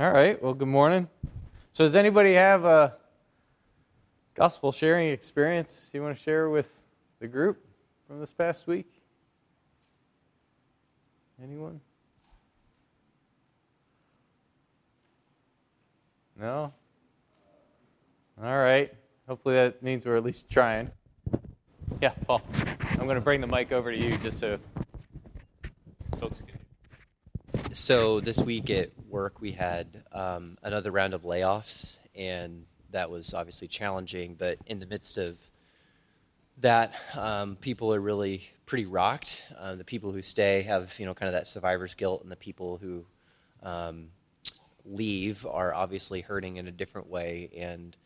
All right, well, good morning. So does anybody have a gospel sharing experience you want to share with the group from this past week? Anyone? No? All right. Hopefully that means we're at least trying. Yeah, Paul. I'm going to bring the mic over to you just so folks can. So this week at work we had another round of layoffs, and that was obviously challenging, but in the midst of that, people are really pretty rocked. The people who stay have, kind of that survivor's guilt, and the people who leave are obviously hurting in a different way, and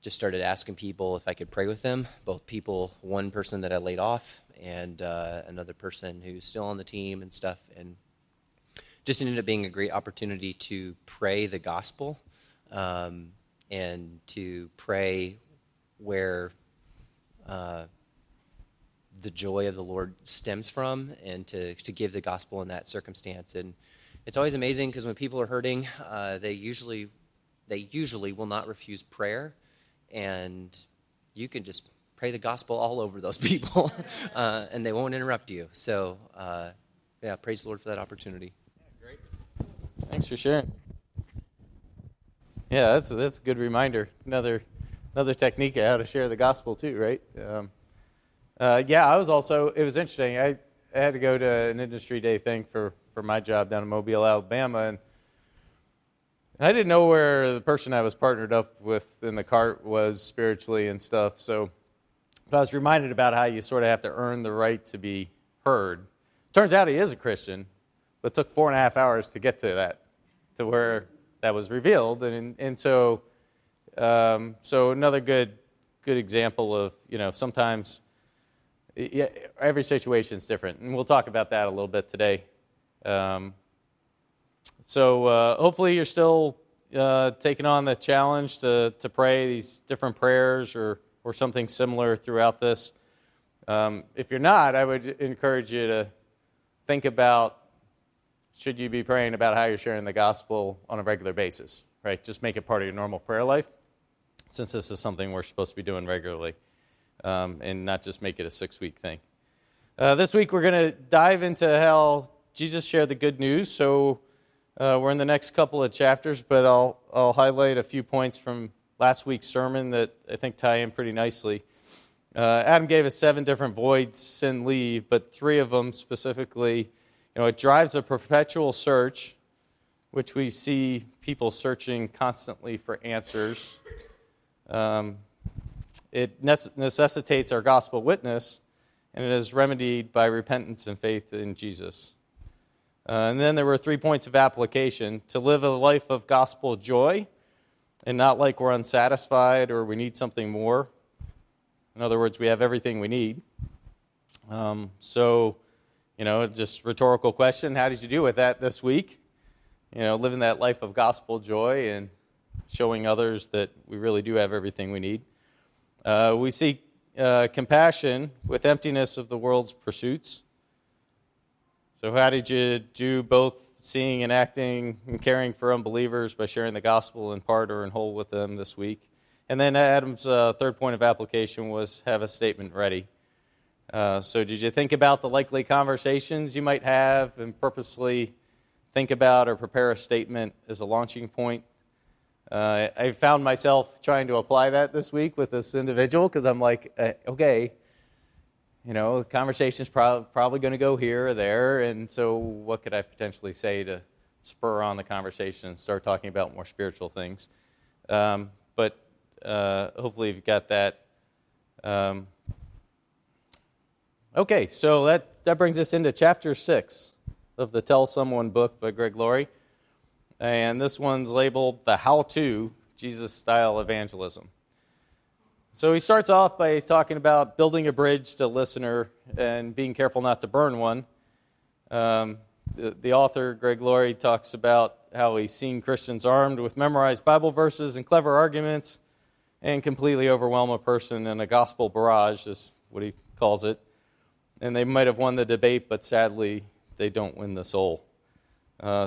just started asking people if I could pray with them, both people, one person that I laid off and another person who's still on the team and stuff, and just ended up being a great opportunity to pray the gospel and to pray where the joy of the Lord stems from, and to give the gospel in that circumstance. And it's always amazing because when people are hurting, they usually will not refuse prayer, and you can just pray the gospel all over those people, and they won't interrupt you. So, yeah, praise the Lord for that opportunity. Yeah, great. Thanks for sharing. Yeah, that's a good reminder. Another technique of how to share the gospel too, right? Yeah, I was also, it was interesting. I had to go to an industry day thing for my job down in Mobile, Alabama, and I didn't know where the person I was partnered up with in the cart was spiritually and stuff. So, but I was reminded about how you sort of have to earn the right to be heard. Turns out he is a Christian, but it took 4.5 hours to get to that, to where that was revealed, and so. So another good example of, sometimes every situation is different, and we'll talk about that a little bit today. So hopefully you're still taking on the challenge to pray these different prayers or something similar throughout this. If you're not, I would encourage you to think about, should you be praying about how you're sharing the gospel on a regular basis, right? Just make it part of your normal prayer life, since this is something we're supposed to be doing regularly, and not just make it a 6-week thing. This week, we're going to dive into how Jesus shared the good news, so we're in the next couple of chapters, but I'll highlight a few points from last week's sermon that I think tie in pretty nicely. Adam gave us 7 different voids sin leave, but 3 of them specifically, it drives a perpetual search, which we see people searching constantly for answers. It necessitates our gospel witness, and it is remedied by repentance and faith in Jesus. And then there were 3 points of application: to live a life of gospel joy, and not like we're unsatisfied or we need something more. In other words, we have everything we need. Just rhetorical question, how did you do with that this week? Living that life of gospel joy and showing others that we really do have everything we need. We seek compassion with emptiness of the world's pursuits. So how did you do both seeing and acting and caring for unbelievers by sharing the gospel in part or in whole with them this week? And then Adam's 3rd point of application was have a statement ready. So did you think about the likely conversations you might have and purposely think about or prepare a statement as a launching point? I found myself trying to apply that this week with this individual, because I'm like, okay, the conversation's probably going to go here or there, and so what could I potentially say to spur on the conversation and start talking about more spiritual things? But hopefully you've got that. Okay, so that brings us into chapter 6 of the Tell Someone book by Greg Laurie. And this one's labeled The How-To, Jesus-Style Evangelism. So he starts off by talking about building a bridge to listener and being careful not to burn one. The author, Greg Laurie, talks about how he's seen Christians armed with memorized Bible verses and clever arguments and completely overwhelm a person in a gospel barrage, is what he calls it. And they might have won the debate, but sadly, they don't win the soul.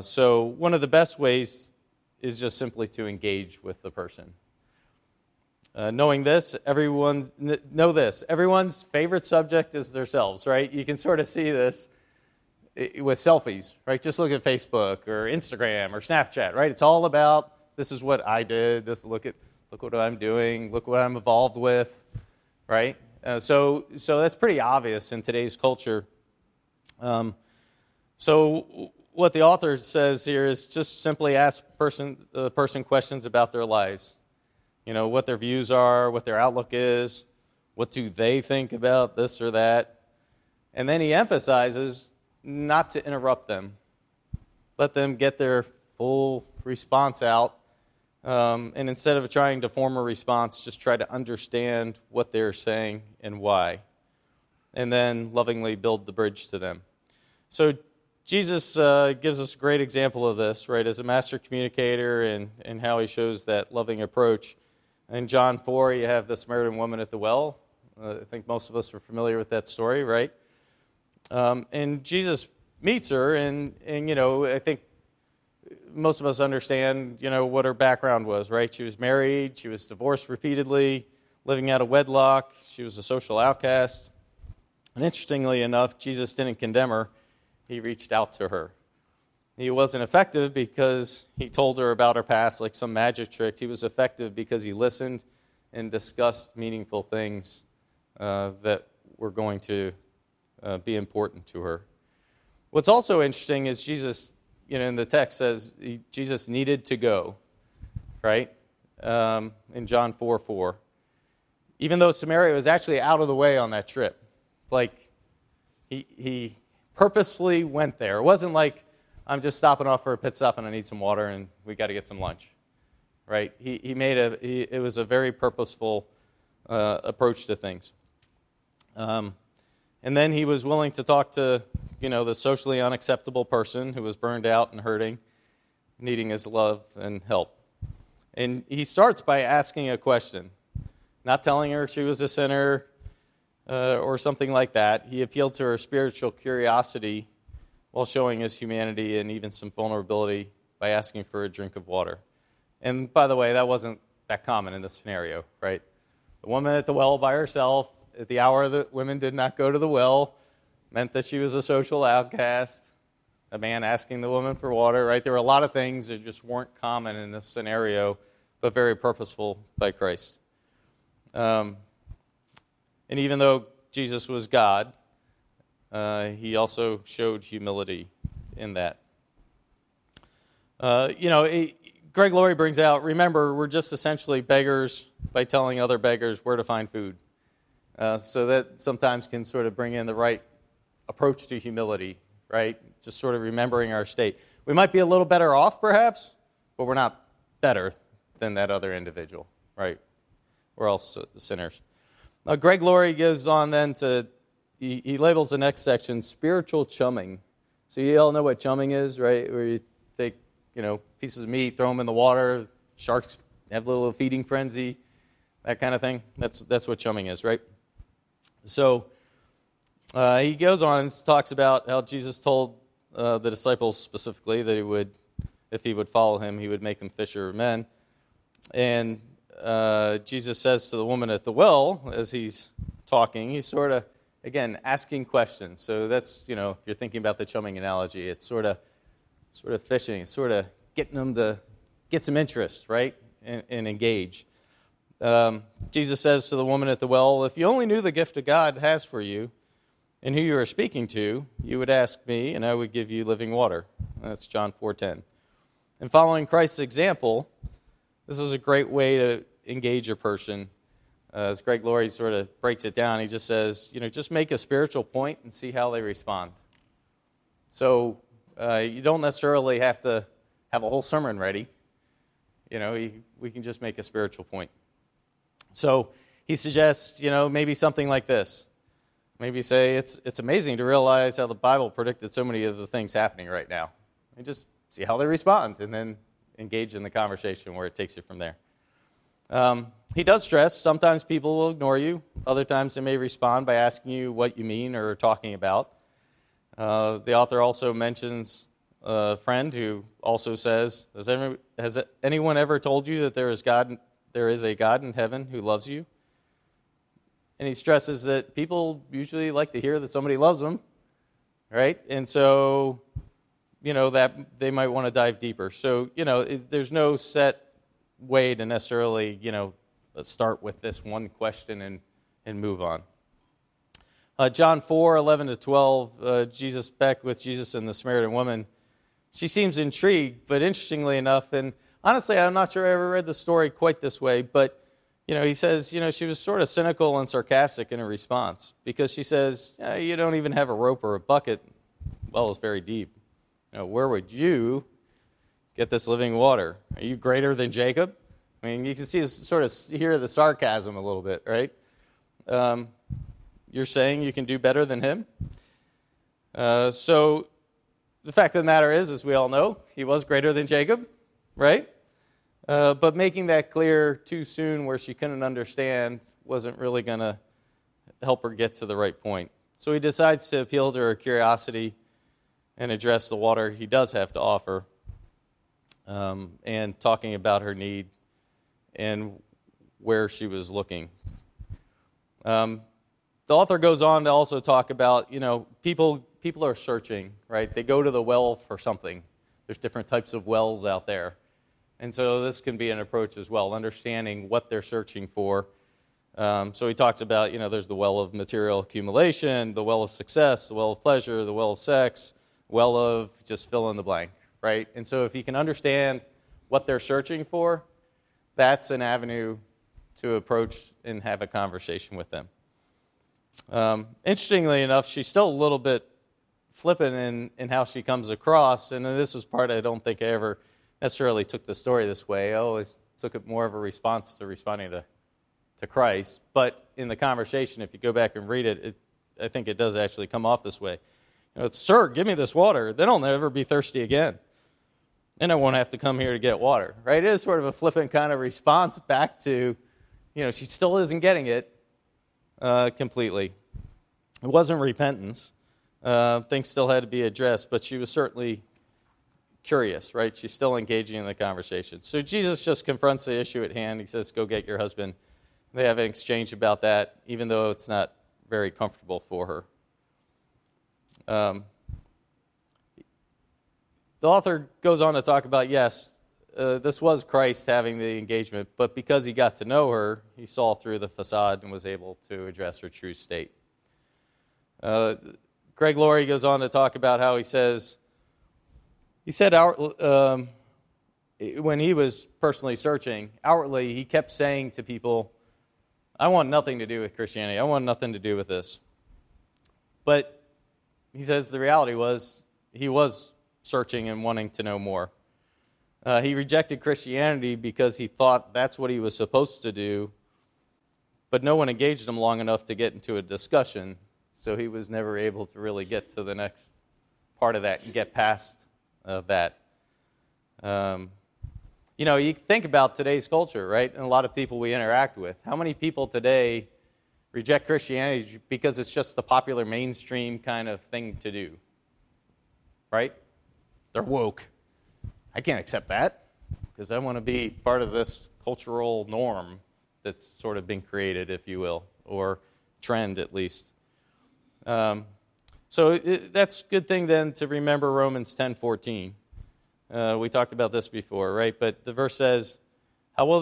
So one of the best ways is just simply to engage with the person. Everyone's favorite subject is themselves, right? You can sort of see this with selfies, right? Just look at Facebook or Instagram or Snapchat, right? It's all about, this is what I did, this look what I'm doing, look what I'm involved with, right? So that's pretty obvious in today's culture. So what the author says here is just simply ask the person questions about their lives. You know, what their views are, what their outlook is, what do they think about this or that. And then he emphasizes not to interrupt them. Let them get their full response out. And instead of trying to form a response, just try to understand what they're saying and why. And then lovingly build the bridge to them. So Jesus gives us a great example of this, right, as a master communicator and how he shows that loving approach. In John 4, you have the Samaritan woman at the well. I think most of us are familiar with that story, right? And Jesus meets her, and you know, I think most of us understand, you know, what her background was, right? She was married, she was divorced repeatedly, living out of wedlock, she was a social outcast. And interestingly enough, Jesus didn't condemn her. He reached out to her. He wasn't effective because he told her about her past like some magic trick. He was effective because he listened and discussed meaningful things that were going to be important to her. What's also interesting is Jesus, you know, in the text says Jesus needed to go, right? In John 4:4. Even though Samaria was actually out of the way on that trip. Like, he purposefully went there. It wasn't like, I'm just stopping off for a pit stop and I need some water and we got to get some lunch, right? It was a very purposeful approach to things. And then he was willing to talk to, you know, the socially unacceptable person who was burned out and hurting, needing his love and help. And he starts by asking a question, not telling her she was a sinner, or something like that. He appealed to her spiritual curiosity while showing his humanity and even some vulnerability by asking for a drink of water. And by the way, that wasn't that common in this scenario, right? The woman at the well by herself, at the hour that women did not go to the well, meant that she was a social outcast. A man asking the woman for water, right? There were a lot of things that just weren't common in this scenario, but very purposeful by Christ. And even though Jesus was God, he also showed humility in that. Greg Laurie brings out, remember, we're just essentially beggars by telling other beggars where to find food. So that sometimes can sort of bring in the right approach to humility, right? Just sort of remembering our state. We might be a little better off, perhaps, but we're not better than that other individual, right? We're all sinners. Greg Laurie goes on then to, he labels the next section, spiritual chumming. So you all know what chumming is, right? Where you take, you know, pieces of meat, throw them in the water, sharks have a little feeding frenzy, that kind of thing. That's what chumming is, right? So he goes on and talks about how Jesus told the disciples specifically that if he would follow him, he would make them fisher of men. And Jesus says to the woman at the well, as he's talking, he's sort of, again, asking questions. So that's, you know, if you're thinking about the chumming analogy, it's sort of fishing. It's sort of getting them to get some interest, right, and engage. Jesus says to the woman at the well, if you only knew the gift of God has for you and who you are speaking to, you would ask me, and I would give you living water. That's John 4:10. And following Christ's example, this is a great way to engage a person. As Greg Laurie sort of breaks it down, he just says, you know, just make a spiritual point and see how they respond. So you don't necessarily have to have a whole sermon ready. You know, we can just make a spiritual point. So he suggests, you know, maybe something like this. Maybe say, it's amazing to realize how the Bible predicted so many of the things happening right now. And just see how they respond and then engage in the conversation where it takes you from there. He does stress, sometimes people will ignore you. Other times they may respond by asking you what you mean or talking about. The author also mentions friend who also says, has anyone ever told you that there is a God in heaven who loves you? And he stresses that people usually like to hear that somebody loves them, right? And so, you know, that they might want to dive deeper. So, you know, there's no set way to necessarily, you know, let's start with this one question and move on. John 4:11-12, Jesus back with Jesus and the Samaritan woman. She seems intrigued, but interestingly enough, and honestly, I'm not sure I ever read the story quite this way, but, you know, he says, you know, she was sort of cynical and sarcastic in her response because she says, you don't even have a rope or a bucket. Well, it's very deep. You know, where would you get this living water? Are you greater than Jacob? I mean, you can see sort of hear the sarcasm a little bit, right? You're saying you can do better than him? So the fact of the matter is, as we all know, he was greater than Jacob, right? But making that clear too soon where she couldn't understand wasn't really going to help her get to the right point. So he decides to appeal to her curiosity and address the water he does have to offer, and talking about her need and where she was looking. The author goes on to also talk about, you know, people are searching, right? They go to the well for something. There's different types of wells out there. And so this can be an approach as well, understanding what they're searching for. So he talks about, you know, there's the well of material accumulation, the well of success, the well of pleasure, the well of sex, well of just fill in the blank, right? And so if you can understand what they're searching for, that's an avenue to approach and have a conversation with them. Interestingly enough, she's still a little bit flippant in how she comes across, and this is part I don't think I ever necessarily took the story this way. I always took it more of a response to responding to Christ, but in the conversation, if you go back and read it, I think it does actually come off this way. You know, it's, sir, give me this water, then I'll never be thirsty again, and I won't have to come here to get water, right? It is sort of a flippant kind of response back to, you know, she still isn't getting it. Completely. It wasn't repentance. Things still had to be addressed, but she was certainly curious, right? She's still engaging in the conversation. So Jesus just confronts the issue at hand. He says, go get your husband. They have an exchange about that, even though it's not very comfortable for her. The author goes on to talk about, yes, this was Christ having the engagement, but because he got to know her, he saw through the facade and was able to address her true state. Greg Laurie goes on to talk about how he said, when he was personally searching, outwardly he kept saying to people, I want nothing to do with Christianity. I want nothing to do with this. But he says the reality was he was searching and wanting to know more. He rejected Christianity because he thought that's what he was supposed to do, but no one engaged him long enough to get into a discussion, so he was never able to really get to the next part of that and get past that. You know, you think about today's culture, right, and a lot of people we interact with. How many people today reject Christianity because it's just the popular mainstream kind of thing to do, right? They're woke. I can't accept that because I want to be part of this cultural norm that's sort of been created, if you will, or trend at least. So that's a good thing then to remember Romans 10:14. We talked about this before, right? But the verse says, How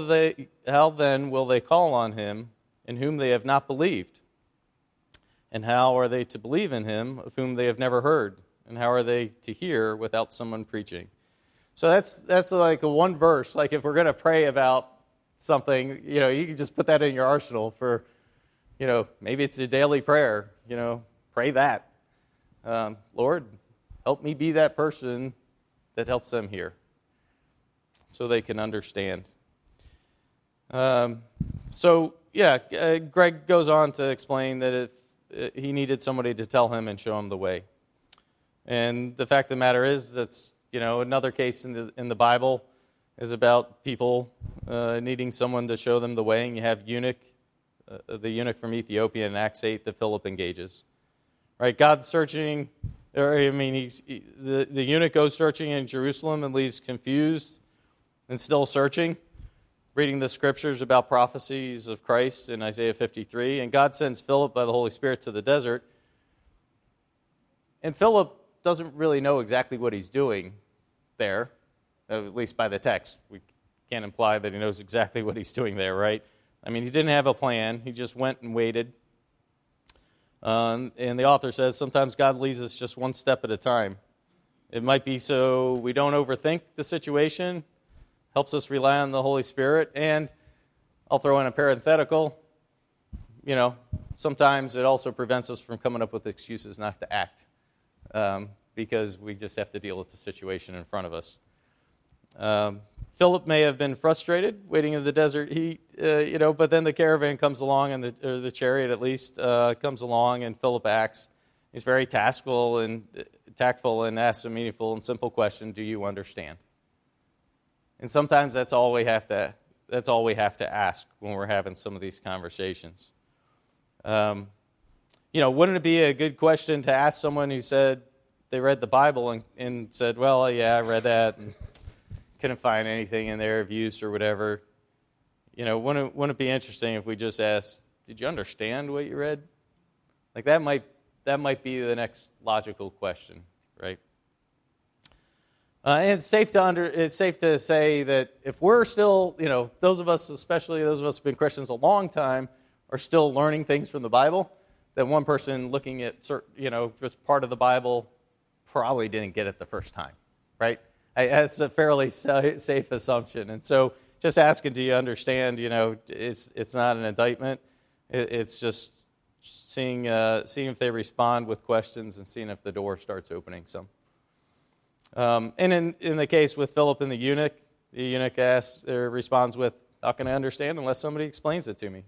then will they call on him in whom they have not believed? And how are they to believe in him of whom they have never heard? And how are they to hear without someone preaching? So that's like one verse. Like if we're going to pray about something, you know, you can just put that in your arsenal for, you know, maybe it's a daily prayer, you know, pray that. Lord, help me be that person that helps them hear so they can understand. Greg goes on to explain that if he needed somebody to tell him and show him the way. And the fact of the matter is that's, you know, another case in the Bible is about people needing someone to show them the way, and you have the eunuch from Ethiopia in Acts 8 that Philip engages. Right? God's searching the eunuch goes searching in Jerusalem and leaves confused and still searching, reading the scriptures about prophecies of Christ in Isaiah 53. And God sends Philip by the Holy Spirit to the desert. And Philip doesn't really know exactly what he's doing there, at least by the text. We can't imply that he knows exactly what he's doing there, right? I mean, he didn't have a plan. He just went and waited. And the author says, sometimes God leads us just one step at a time. It might be so we don't overthink the situation, helps us rely on the Holy Spirit, and I'll throw in a parenthetical, sometimes it also prevents us from coming up with excuses not to act, because we just have to deal with the situation in front of us. Philip may have been frustrated waiting in the desert. But then the caravan comes along, and the chariot at least comes along, and Philip acts. He's very tactful and asks a meaningful and simple question: "Do you understand?" And sometimes that's all we have to ask when we're having some of these conversations. Wouldn't it be a good question to ask someone who said they read the Bible and said, "Well, yeah, I read that." And couldn't find anything in there of use or whatever. Wouldn't it be interesting if we just asked, "Did you understand what you read?" Like that might be the next logical question, right? And it's safe to say that if we're still, those of us, especially those of us who've been Christians a long time, are still learning things from the Bible, that one person looking at just part of the Bible probably didn't get it the first time, right? That's a fairly safe assumption. And so just asking, do you understand, it's not an indictment. It's just seeing if they respond with questions and seeing if the door starts opening some. And in the case with Philip and the eunuch responds with, "How can I understand unless somebody explains it to me?"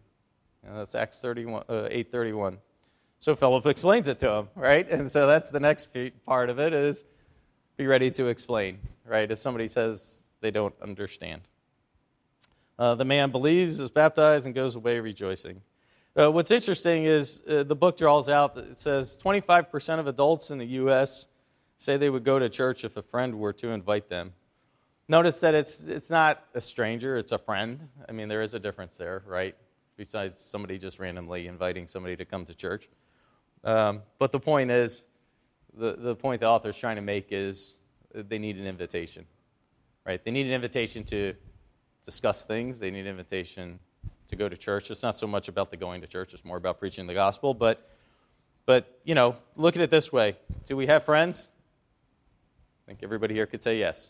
That's Acts 8:31. So Philip explains it to him, right? And so that's the next part of it is, be ready to explain, right, if somebody says they don't understand. The man believes, is baptized, and goes away rejoicing. What's interesting is the book draws out, it says 25% of adults in the U.S. say they would go to church if a friend were to invite them. Notice that it's not a stranger, it's a friend. I mean, there is a difference there, right, besides somebody just randomly inviting somebody to come to church. But the point is, the point the author's trying to make is they need an invitation, right? They need an invitation to discuss things. They need an invitation to go to church. It's not so much about the going to church. It's more about preaching the gospel. But look at it this way. Do we have friends? I think everybody here could say yes,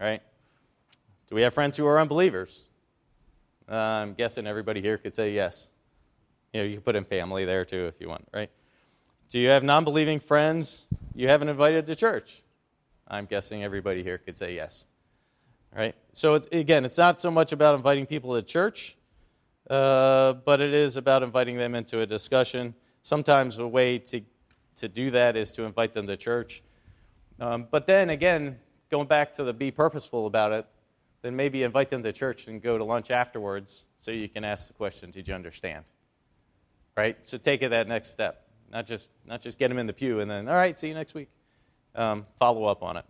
right? Do we have friends who are unbelievers? I'm guessing everybody here could say yes. You can put in family there too if you want, right? Do you have non-believing friends you haven't invited to church? I'm guessing everybody here could say yes. All right. So again, it's not so much about inviting people to church, but it is about inviting them into a discussion. Sometimes a way to do that is to invite them to church. But then again, going back to the be purposeful about it, then maybe invite them to church and go to lunch afterwards so you can ask the question, "Did you understand?" Right? So take it that next step. Not just get them in the pew and then, all right, see you next week. Follow up on it.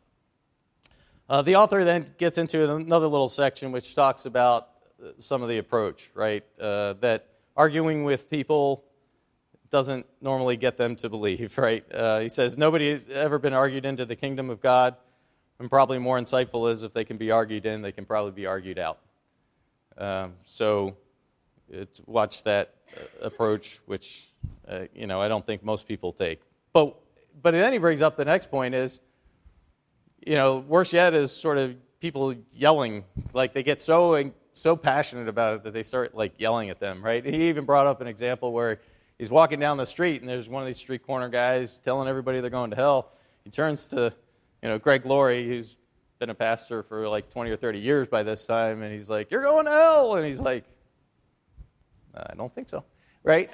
The author then gets into another little section which talks about some of the approach, right? That arguing with people doesn't normally get them to believe, right? He says, nobody has ever been argued into the kingdom of God, and probably more insightful is if they can be argued in, they can probably be argued out. So watch that approach, which... I don't think most people take. But then he brings up the next point is, worse yet is sort of people yelling. Like they get so passionate about it that they start like yelling at them, right? He even brought up an example where he's walking down the street and there's one of these street corner guys telling everybody they're going to hell. He turns to, Greg Laurie, who's been a pastor for like 20 or 30 years by this time, and he's like, "You're going to hell." And he's like, "I don't think so." Right?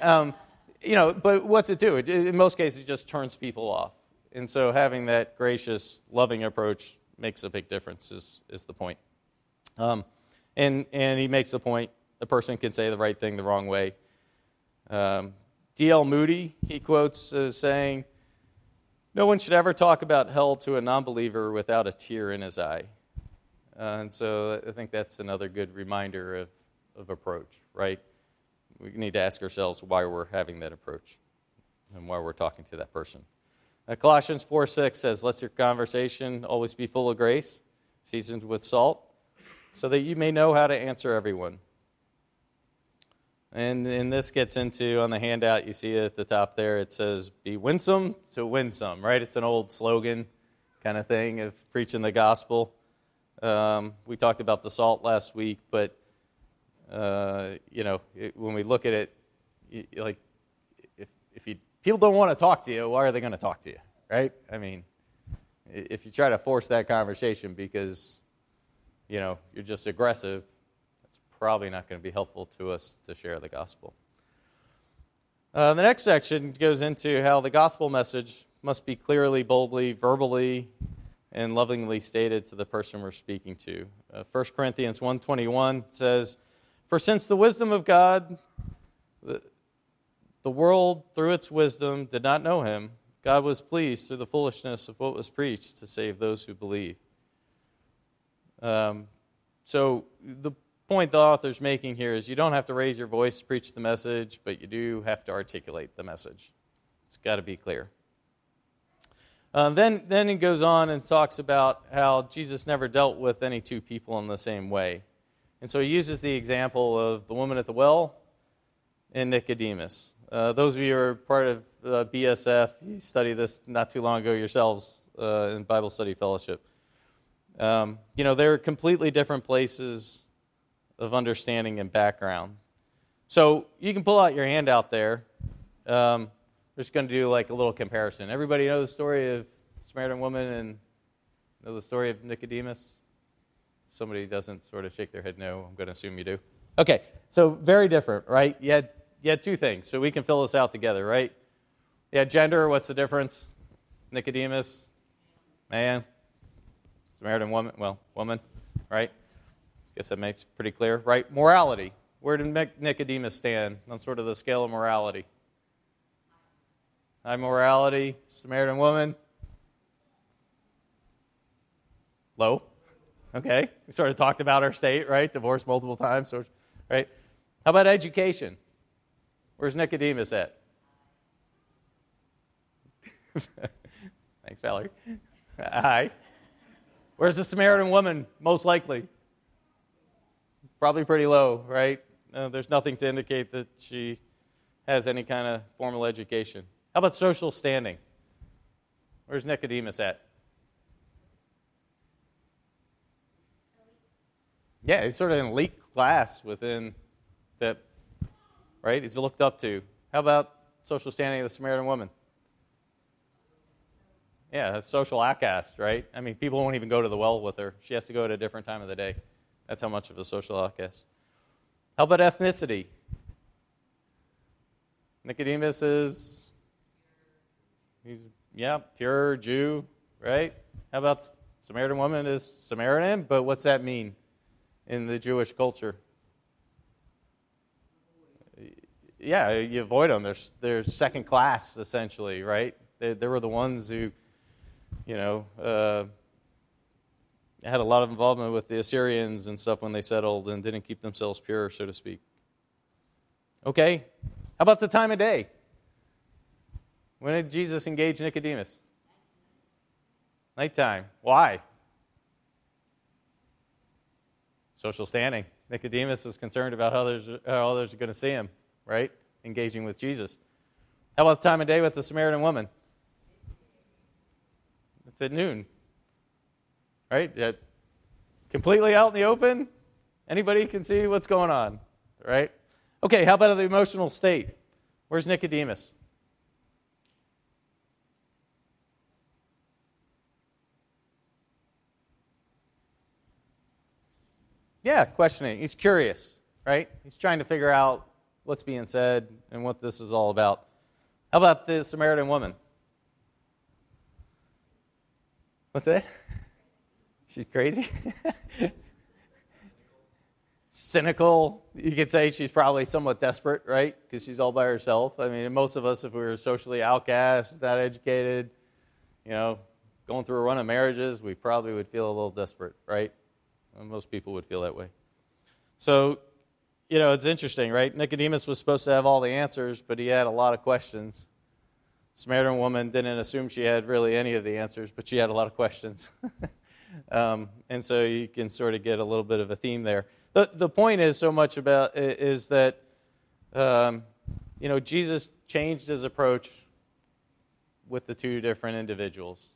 But what's it do? It, in most cases, it just turns people off. And so having that gracious, loving approach makes a big difference is the point. And he makes the point, a person can say the right thing the wrong way. D. L. Moody, he quotes as saying, No one should ever talk about hell to a non-believer without a tear in his eye. And so I think that's another good reminder of approach, right? We need to ask ourselves why we're having that approach and why we're talking to that person. Colossians 4:6 says, "Let your conversation always be full of grace, seasoned with salt, so that you may know how to answer everyone." And this gets into, on the handout, you see it at the top there, it says, be winsome to win some, right? It's an old slogan kind of thing of preaching the gospel. We talked about the salt last week, but, when we look at it, people don't want to talk to you, why are they going to talk to you, right? I mean, if you try to force that conversation because, you're just aggressive, probably not going to be helpful to us to share the gospel. The next section goes into how the gospel message must be clearly, boldly, verbally, and lovingly stated to the person we're speaking to. 1 Corinthians 1:21 says, "For since the wisdom of God, the world through its wisdom did not know him, God was pleased through the foolishness of what was preached to save those who believe." So the point the author's making here is you don't have to raise your voice to preach the message, but you do have to articulate the message. It's got to be clear. Then it goes on and talks about how Jesus never dealt with any two people in the same way. And so he uses the example of the woman at the well and Nicodemus. Those of you who are part of BSF, you studied this not too long ago yourselves in Bible Study Fellowship. They're completely different places of understanding and background. So you can pull out your handout there. We're just going to do a little comparison. Everybody know the story of Samaritan woman and know the story of Nicodemus? If somebody doesn't sort of shake their head no, I'm going to assume you do. Okay, so very different, right? You had two things, so we can fill this out together, right? Yeah, gender, what's the difference? Nicodemus, man. Samaritan woman, woman, right? Guess that makes pretty clear, right? Morality. Where did Nicodemus stand on sort of the scale of morality? High morality, Samaritan woman. Low. Okay. We sort of talked about our state, right? Divorced multiple times, so, right? How about education? Where's Nicodemus at? Thanks, Valerie. High. Where's the Samaritan woman most likely? Probably pretty low, right? There's nothing to indicate that she has any kind of formal education. How about social standing? Where's Nicodemus at? Yeah, he's sort of in elite class within that, right? He's looked up to. How about social standing of the Samaritan woman? Yeah, that's social outcast, right? I mean, people won't even go to the well with her. She has to go at a different time of the day. That's how much of a social outcast. How about ethnicity? Nicodemus is, pure Jew, right? How about Samaritan woman is Samaritan, but what's that mean in the Jewish culture? Yeah, you avoid them. They're second class, essentially, right? They were the ones who, had a lot of involvement with the Assyrians and stuff when they settled and didn't keep themselves pure, so to speak. Okay, how about the time of day? When did Jesus engage Nicodemus? Nighttime. Why? Social standing. Nicodemus is concerned about how others are going to see him, right? Engaging with Jesus. How about the time of day with the Samaritan woman? It's at noon. Right? Completely out in the open. Anybody can see what's going on, right? Okay, how about the emotional state? Where's Nicodemus? Yeah, questioning. He's curious, right? He's trying to figure out what's being said and what this is all about. How about the Samaritan woman? What's that? She's crazy. Cynical. You could say she's probably somewhat desperate, right? Because she's all by herself. I mean, most of us, if we were socially outcast, not educated, going through a run of marriages, we probably would feel a little desperate, right? Most people would feel that way. So, it's interesting, right? Nicodemus was supposed to have all the answers, but he had a lot of questions. Samaritan woman didn't assume she had really any of the answers, but she had a lot of questions. And so you can sort of get a little bit of a theme there. The point is so much about is that, Jesus changed his approach with the two different individuals,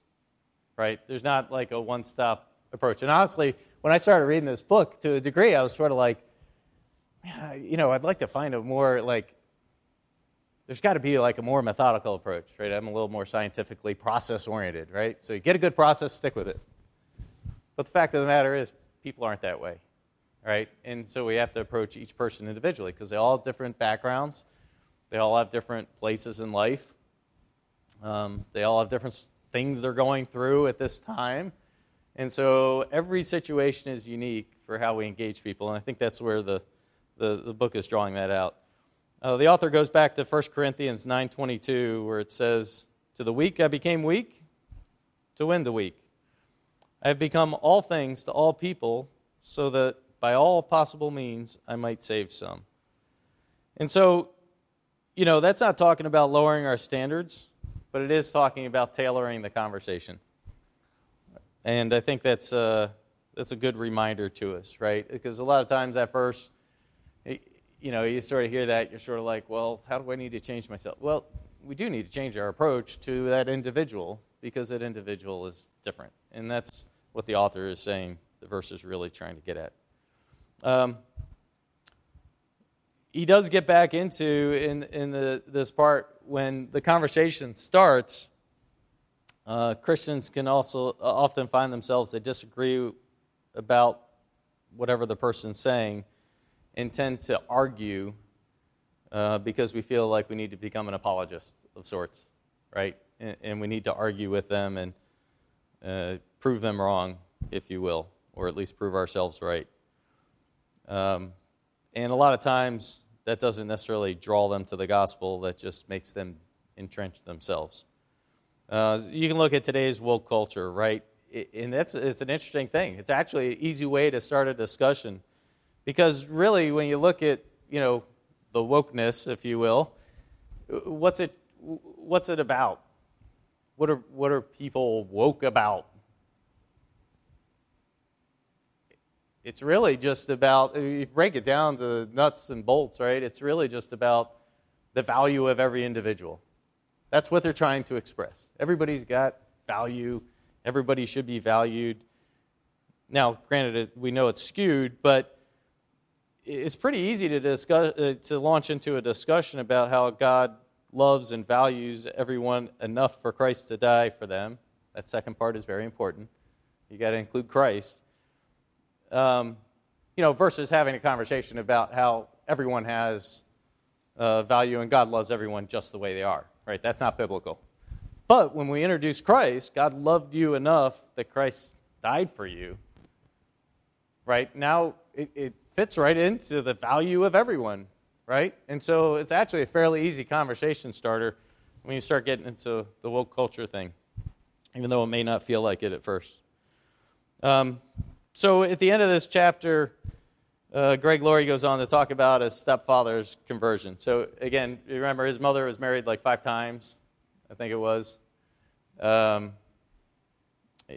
right? There's not like a one-stop approach. And honestly, when I started reading this book, to a degree, I was sort of like, I'd like to find a more there's got to be a more methodical approach, right? I'm a little more scientifically process-oriented, right? So you get a good process, stick with it. But the fact of the matter is people aren't that way, right? And so we have to approach each person individually because they all have different backgrounds. They all have different places in life. They all have different things they're going through at this time. And so every situation is unique for how we engage people, and I think that's where the book is drawing that out. The author goes back to 1 Corinthians 9:22, where it says, "To the weak I became weak, to win the weak. I have become all things to all people, so that by all possible means I might save some." And so, that's not talking about lowering our standards, but it is talking about tailoring the conversation. And I think that's a good reminder to us, right? Because a lot of times at first, you sort of hear that, you're sort of like, well, how do I need to change myself? Well, we do need to change our approach to that individual because that individual is different. And that's what the author is saying, the verse is really trying to get at. He does get back into, in this part, when the conversation starts, Christians can also often find themselves, they disagree about whatever the person's saying, and tend to argue because we feel like we need to become an apologist of sorts, right? And we need to argue with them and prove them wrong, if you will, or at least prove ourselves right. And a lot of times that doesn't necessarily draw them to the gospel, that just makes them entrench themselves. You can look at today's woke culture, right? And it's an interesting thing. It's actually an easy way to start a discussion. Because really, when you look at, the wokeness, if you will, what's it about? What are people woke about? It's really just about, if you break it down to nuts and bolts, right? It's really just about the value of every individual. That's what they're trying to express. Everybody's got value. Everybody should be valued. Now, granted, we know it's skewed, but it's pretty easy to discuss, to launch into a discussion about how God loves and values everyone enough for Christ to die for them. That second part is very important. You got to include Christ. Versus having a conversation about how everyone has value and God loves everyone just the way they are. Right? That's not biblical. But when we introduce Christ, God loved you enough that Christ died for you. Right? Now it fits right into the value of everyone, right? And so it's actually a fairly easy conversation starter when you start getting into the woke culture thing, even though it may not feel like it at first. So at the end of this chapter, Greg Laurie goes on to talk about his stepfather's conversion. So again, remember his mother was married 5 times, I think it was.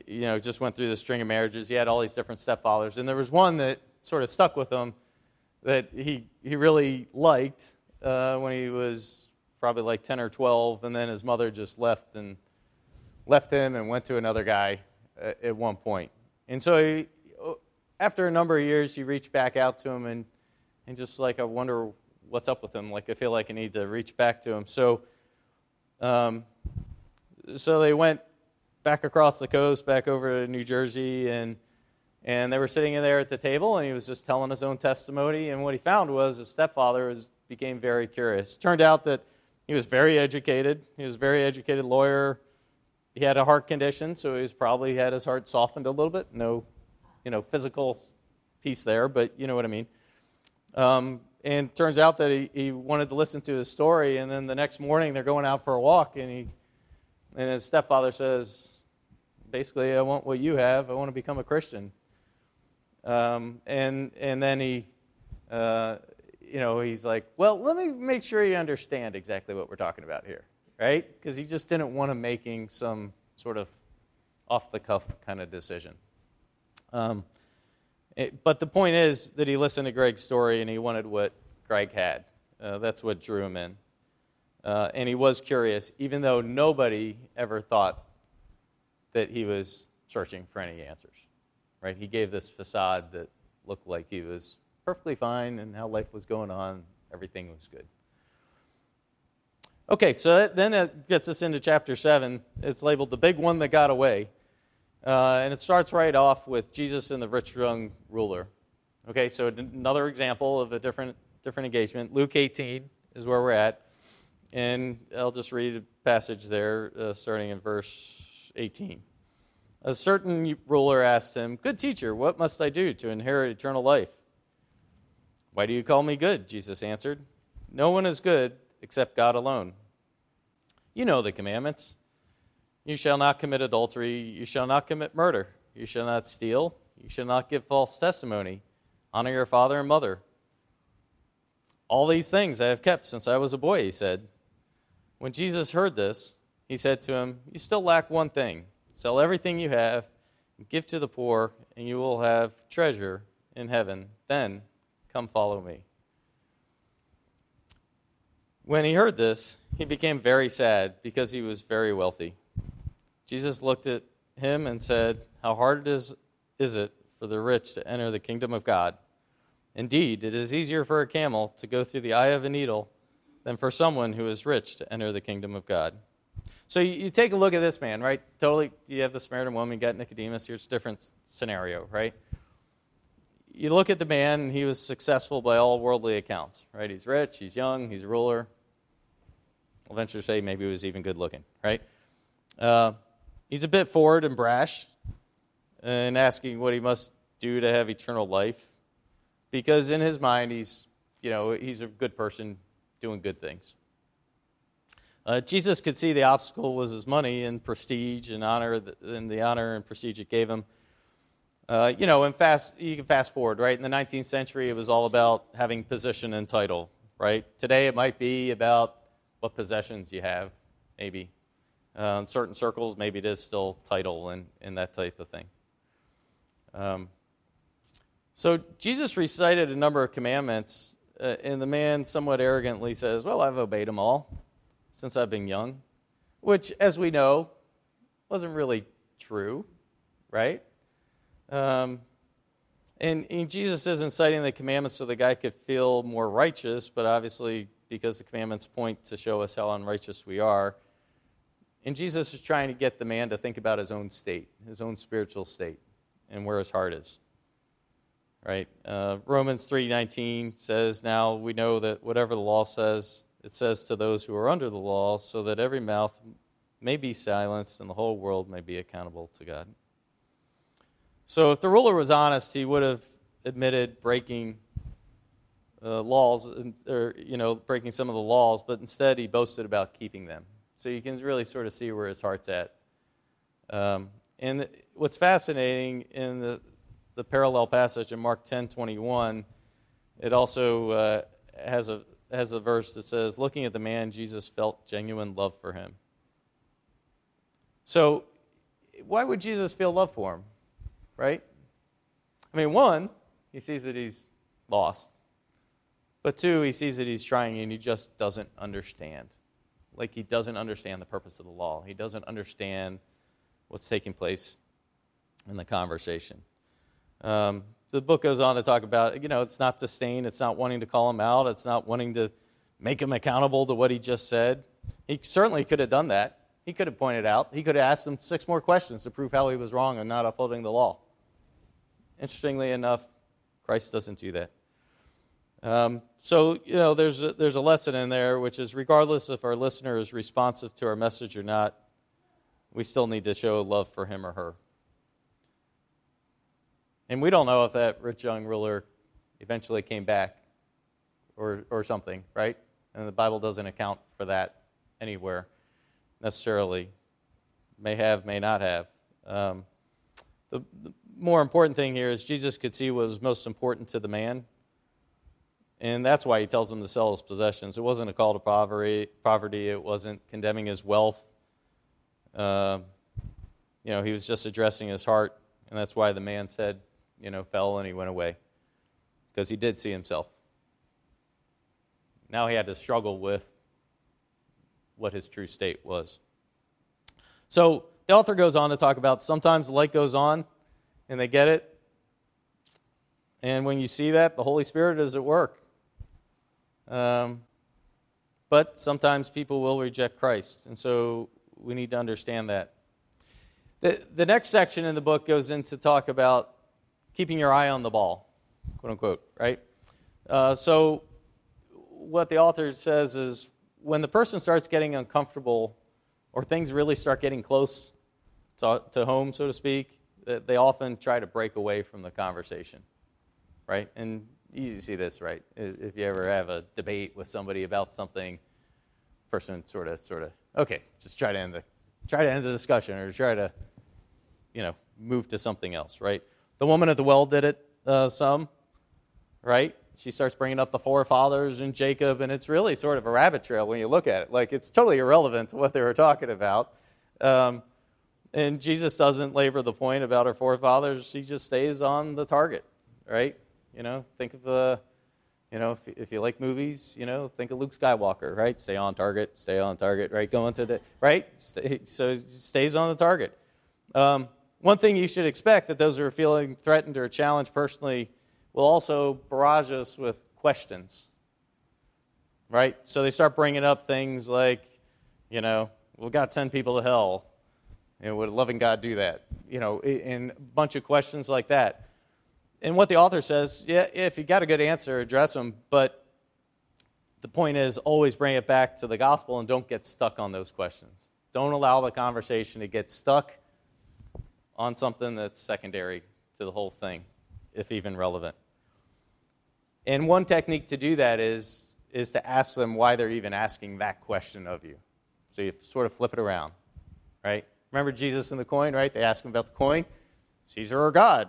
Just went through this string of marriages. He had all these different stepfathers, and there was one that sort of stuck with him that he really liked when he was probably 10 or 12, and then his mother just left him and went to another guy at one point. And so he, after a number of years, he reached back out to him and just I wonder what's up with him. I feel like I need to reach back to him. So, so they went back across the coast, back over to New Jersey, and they were sitting in there at the table, and he was just telling his own testimony. And what he found was his stepfather became very curious. Turned out that he was very educated. He was a very educated lawyer. He had a heart condition, so he probably had his heart softened a little bit. No, physical piece there, but you know what I mean. And turns out that he wanted to listen to his story. And then the next morning, they're going out for a walk, and he And his stepfather says, basically, I want what you have. I want to become a Christian. And then he, he's like, well, let me make sure you understand exactly what we're talking about here, right? Because he just didn't want to making some sort of off-the-cuff kind of decision. But the point is that he listened to Greg's story and he wanted what Greg had. That's what drew him in. And he was curious, even though nobody ever thought that he was searching for any answers, right? He gave this facade that looked like he was perfectly fine and how life was going on, everything was good. Okay, so then it gets us into chapter 7. It's labeled The Big One That Got Away. And it starts right off with Jesus and the rich young ruler. Okay, so another example of a different engagement. Luke 18 is where we're at. And I'll just read a passage there, starting in verse 18. A certain ruler asked him, "Good teacher, what must I do to inherit eternal life?" "Why do you call me good?" Jesus answered. "No one is good except God alone. You know the commandments. You shall not commit adultery. You shall not commit murder. You shall not steal. You shall not give false testimony. Honor your father and mother. All these things I have kept since I was a boy," he said. When Jesus heard this, he said to him, "You still lack one thing. Sell everything you have and give to the poor, and you will have treasure in heaven. Then come follow me." When he heard this, he became very sad because he was very wealthy. Jesus looked at him and said, "How hard is it for the rich to enter the kingdom of God? Indeed, it is easier for a camel to go through the eye of a needle than for someone who is rich to enter the kingdom of God." So you take a look at this man, right? Totally, you have the Samaritan woman, you got Nicodemus. Here's a different scenario, right? You look at the man, and he was successful by all worldly accounts, right? He's rich, he's young, he's a ruler. I'll venture to say maybe he was even good looking, right? He's a bit forward and brash and asking what he must do to have eternal life, because in his mind he's a good person doing good things. Jesus could see the obstacle was his money and prestige and honor, and the honor and prestige it gave him. You can fast forward, right? In the 19th century, it was all about having position and title, right? Today it might be about what possessions you have, maybe. In certain circles, maybe it is still title and that type of thing. So Jesus recited a number of commandments, and the man somewhat arrogantly says, "Well, I've obeyed them all since I've been young," which, as we know, wasn't really true, right? And Jesus isn't citing the commandments so the guy could feel more righteous, but obviously because the commandments point to show us how unrighteous we are. And Jesus is trying to get the man to think about his own state, his own spiritual state, and where his heart is, right? Romans 3:19 says, "Now we know that whatever the law says, it says to those who are under the law, so that every mouth may be silenced and the whole world may be accountable to God." So if the ruler was honest, he would have admitted breaking laws, or breaking some of the laws, but instead he boasted about keeping them. So you can really sort of see where his heart's at. And what's fascinating in the parallel passage in Mark 10:21, it also has a verse that says, "Looking at the man, Jesus felt genuine love for him." So why would Jesus feel love for him, right? I mean, one, he sees that he's lost. But two, he sees that he's trying and he just doesn't understand. Like, he doesn't understand the purpose of the law. He doesn't understand what's taking place in the conversation. The book goes on to talk about, it's not disdain. It's not wanting to call him out. It's not wanting to make him accountable to what he just said. He certainly could have done that. He could have pointed out. He could have asked him 6 more questions to prove how he was wrong and not upholding the law. Interestingly enough, Christ doesn't do that. So there's a lesson in there, which is regardless if our listener is responsive to our message or not, we still need to show love for him or her. And we don't know if that rich young ruler eventually came back or something, right? And the Bible doesn't account for that anywhere necessarily. may have, may not have. The more important thing here is Jesus could see what was most important to the man, and that's why he tells him to sell his possessions. It wasn't a call to poverty. It wasn't condemning his wealth. He was just addressing his heart, and that's why the man said, fell and he went away, because he did see himself. Now he had to struggle with what his true state was. So the author goes on to talk about sometimes the light goes on and they get it. And when you see that, the Holy Spirit is at work. But sometimes people will reject Christ, and so we need to understand that. The next section in the book goes into talk about keeping your eye on the ball, quote unquote, right? So what the author says is when the person starts getting uncomfortable or things really start getting close to home, so to speak, they often try to break away from the conversation, right? And you see this, right? If you ever have a debate with somebody about something, person sort of, okay, just try to end the discussion or try to, move to something else, right? The woman at the well did it some, right? She starts bringing up the forefathers and Jacob, and it's really sort of a rabbit trail when you look at it. Like, it's totally irrelevant to what they were talking about. And Jesus doesn't labor the point about her forefathers. He just stays on the target, right? Think of, if you like movies, think of Luke Skywalker, right? Stay on target, right? Going to the, right? So he stays on the target. One thing you should expect that those who are feeling threatened or challenged personally will also barrage us with questions, right? So they start bringing up things like, will God send people to hell? Would a loving God do that? And a bunch of questions like that. And what the author says, yeah, if you got a good answer, address them, but the point is always bring it back to the gospel and don't get stuck on those questions. Don't allow the conversation to get stuck on something that's secondary to the whole thing, if even relevant. And one technique to do that is to ask them why they're even asking that question of you. So you sort of flip it around, right? Remember Jesus and the coin, right? They ask him about the coin, Caesar or God?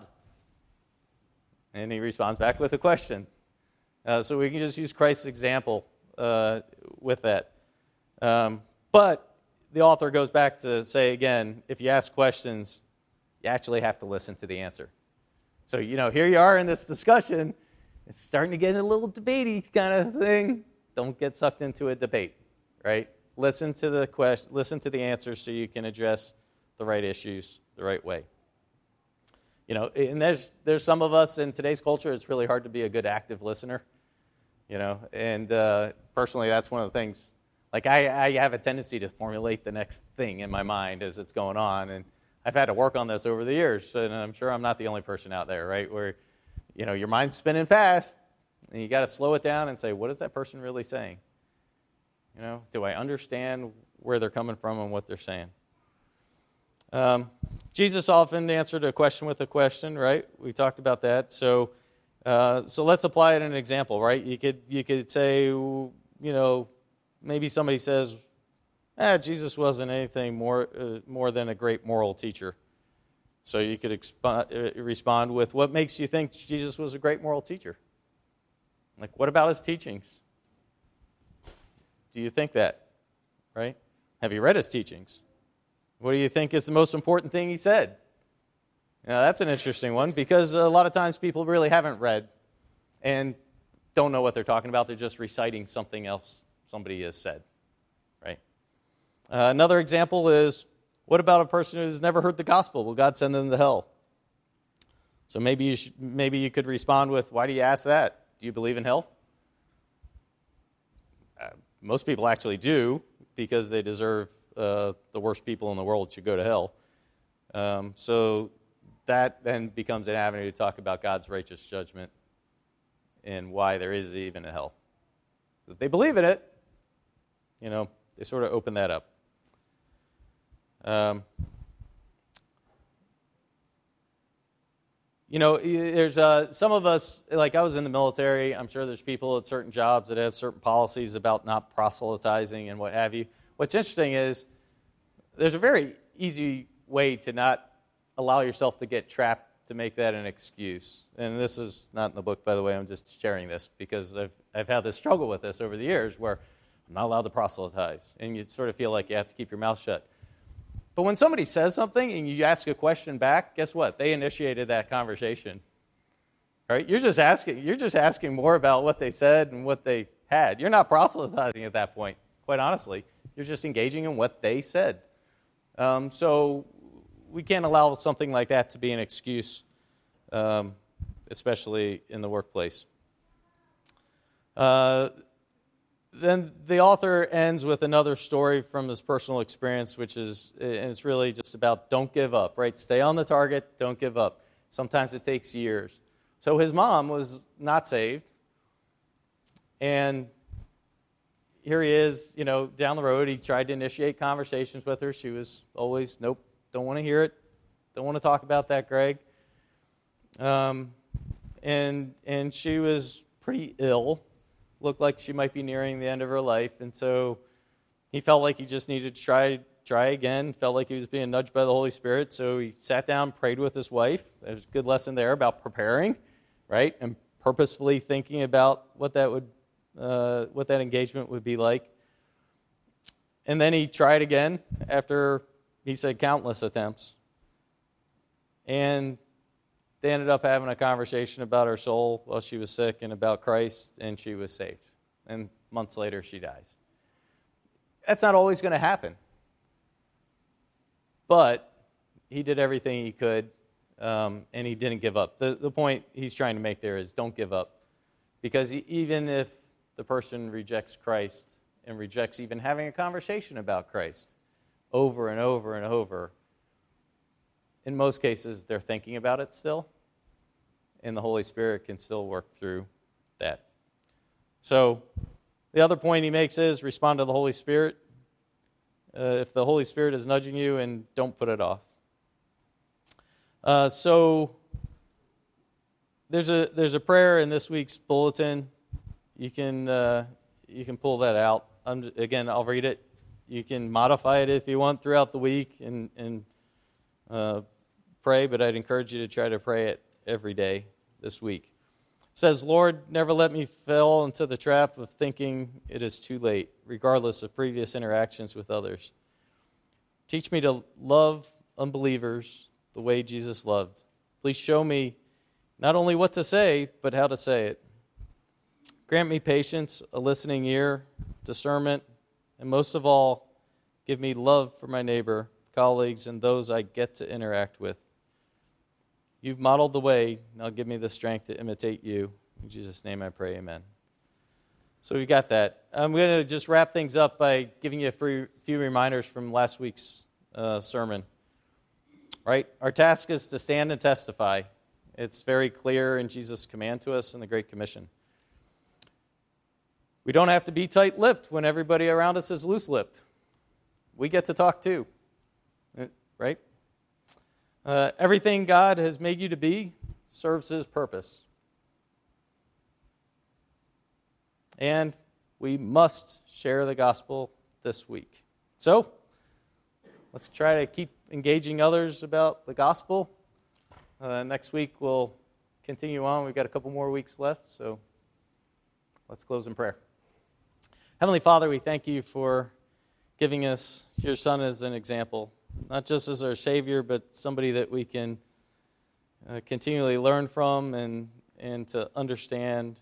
And he responds back with a question. So we can just use Christ's example with that. But the author goes back to say again, if you ask questions, you actually have to listen to the answer. So, here you are in this discussion. It's starting to get a little debatey kind of thing. Don't get sucked into a debate, right? Listen to the question, listen to the answer so you can address the right issues the right way. And there's some of us in today's culture, it's really hard to be a good active listener, and personally, that's one of the things. Like, I have a tendency to formulate the next thing in my mind as it's going on, and I've had to work on this over the years, and I'm sure I'm not the only person out there, right, where, your mind's spinning fast, and you got to slow it down and say, what is that person really saying? Do I understand where they're coming from and what they're saying? Jesus often answered a question with a question, right? We talked about that. So let's apply it in an example, right? You could say, maybe somebody says, Jesus wasn't anything more than a great moral teacher. So you could respond with, what makes you think Jesus was a great moral teacher? Like, what about his teachings? Do you think that, right? Have you read his teachings? What do you think is the most important thing he said? Now, that's an interesting one, because a lot of times people really haven't read and don't know what they're talking about. They're just reciting something else somebody has said. Another example is, what about a person who's never heard the gospel? Will God send them to hell? So maybe you could respond with, why do you ask that? Do you believe in hell? Most people actually do, because they deserve the worst people in the world should go to hell. So that then becomes an avenue to talk about God's righteous judgment and why there is even a hell. If they believe in it, they sort of open that up. There's some of us, like I was in the military, I'm sure there's people at certain jobs that have certain policies about not proselytizing and what have you. What's interesting is there's a very easy way to not allow yourself to get trapped to make that an excuse. And this is not in the book, by the way. I'm just sharing this because I've had this struggle with this over the years where I'm not allowed to proselytize, and you sort of feel like you have to keep your mouth shut. But when somebody says something and you ask a question back, guess what? They initiated that conversation. Right? You're just asking more about what they said and what they had. You're not proselytizing at that point, quite honestly. You're just engaging in what they said. So we can't allow something like that to be an excuse, especially in the workplace. Then the author ends with another story from his personal experience, and it's really just about don't give up, right? Stay on the target, don't give up. Sometimes it takes years. So his mom was not saved, and here he is, down the road. He tried to initiate conversations with her. She was always, nope, don't want to hear it. Don't want to talk about that, Greg. And she was pretty ill. Looked like she might be nearing the end of her life. And so he felt like he just needed to try again. Felt like he was being nudged by the Holy Spirit. So he sat down, prayed with his wife. There's a good lesson there about preparing, right? And purposefully thinking about what that engagement would be like. And then he tried again after, he said, countless attempts. And they ended up having a conversation about her soul while she was sick and about Christ, and she was saved. And months later, she dies. That's not always going to happen. But he did everything he could, and he didn't give up. The point he's trying to make there is don't give up. Because even if the person rejects Christ and rejects even having a conversation about Christ over and over and over, in most cases, they're thinking about it still, and the Holy Spirit can still work through that. So the other point he makes is respond to the Holy Spirit. If the Holy Spirit is nudging you, and don't put it off. So there's a prayer in this week's bulletin. You can pull that out. Again, I'll read it. You can modify it if you want throughout the week and pray, but I'd encourage you to try to pray it every day this week. It says, Lord, never let me fall into the trap of thinking it is too late, regardless of previous interactions with others. Teach me to love unbelievers the way Jesus loved. Please show me not only what to say, but how to say it. Grant me patience, a listening ear, discernment, and most of all, give me love for my neighbor, colleagues, and those I get to interact with. You've modeled the way, now give me the strength to imitate you. In Jesus' name I pray, amen. So we got that. I'm going to just wrap things up by giving you a few reminders from last week's sermon. Right? Our task is to stand and testify. It's very clear in Jesus' command to us in the Great Commission. We don't have to be tight-lipped when everybody around us is loose-lipped. We get to talk too, right? Everything God has made you to be serves His purpose. And we must share the gospel this week. So, let's try to keep engaging others about the gospel. Next week we'll continue on. We've got a couple more weeks left, so let's close in prayer. Heavenly Father, we thank you for giving us your Son as an example, not just as our Savior, but somebody that we can continually learn from and to understand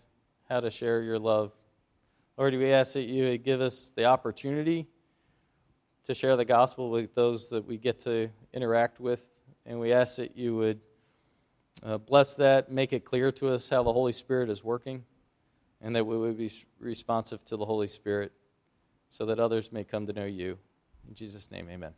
how to share your love. Lord, we ask that you would give us the opportunity to share the gospel with those that we get to interact with, and we ask that you would bless that, make it clear to us how the Holy Spirit is working, and that we would be responsive to the Holy Spirit so that others may come to know you. In Jesus' name, amen.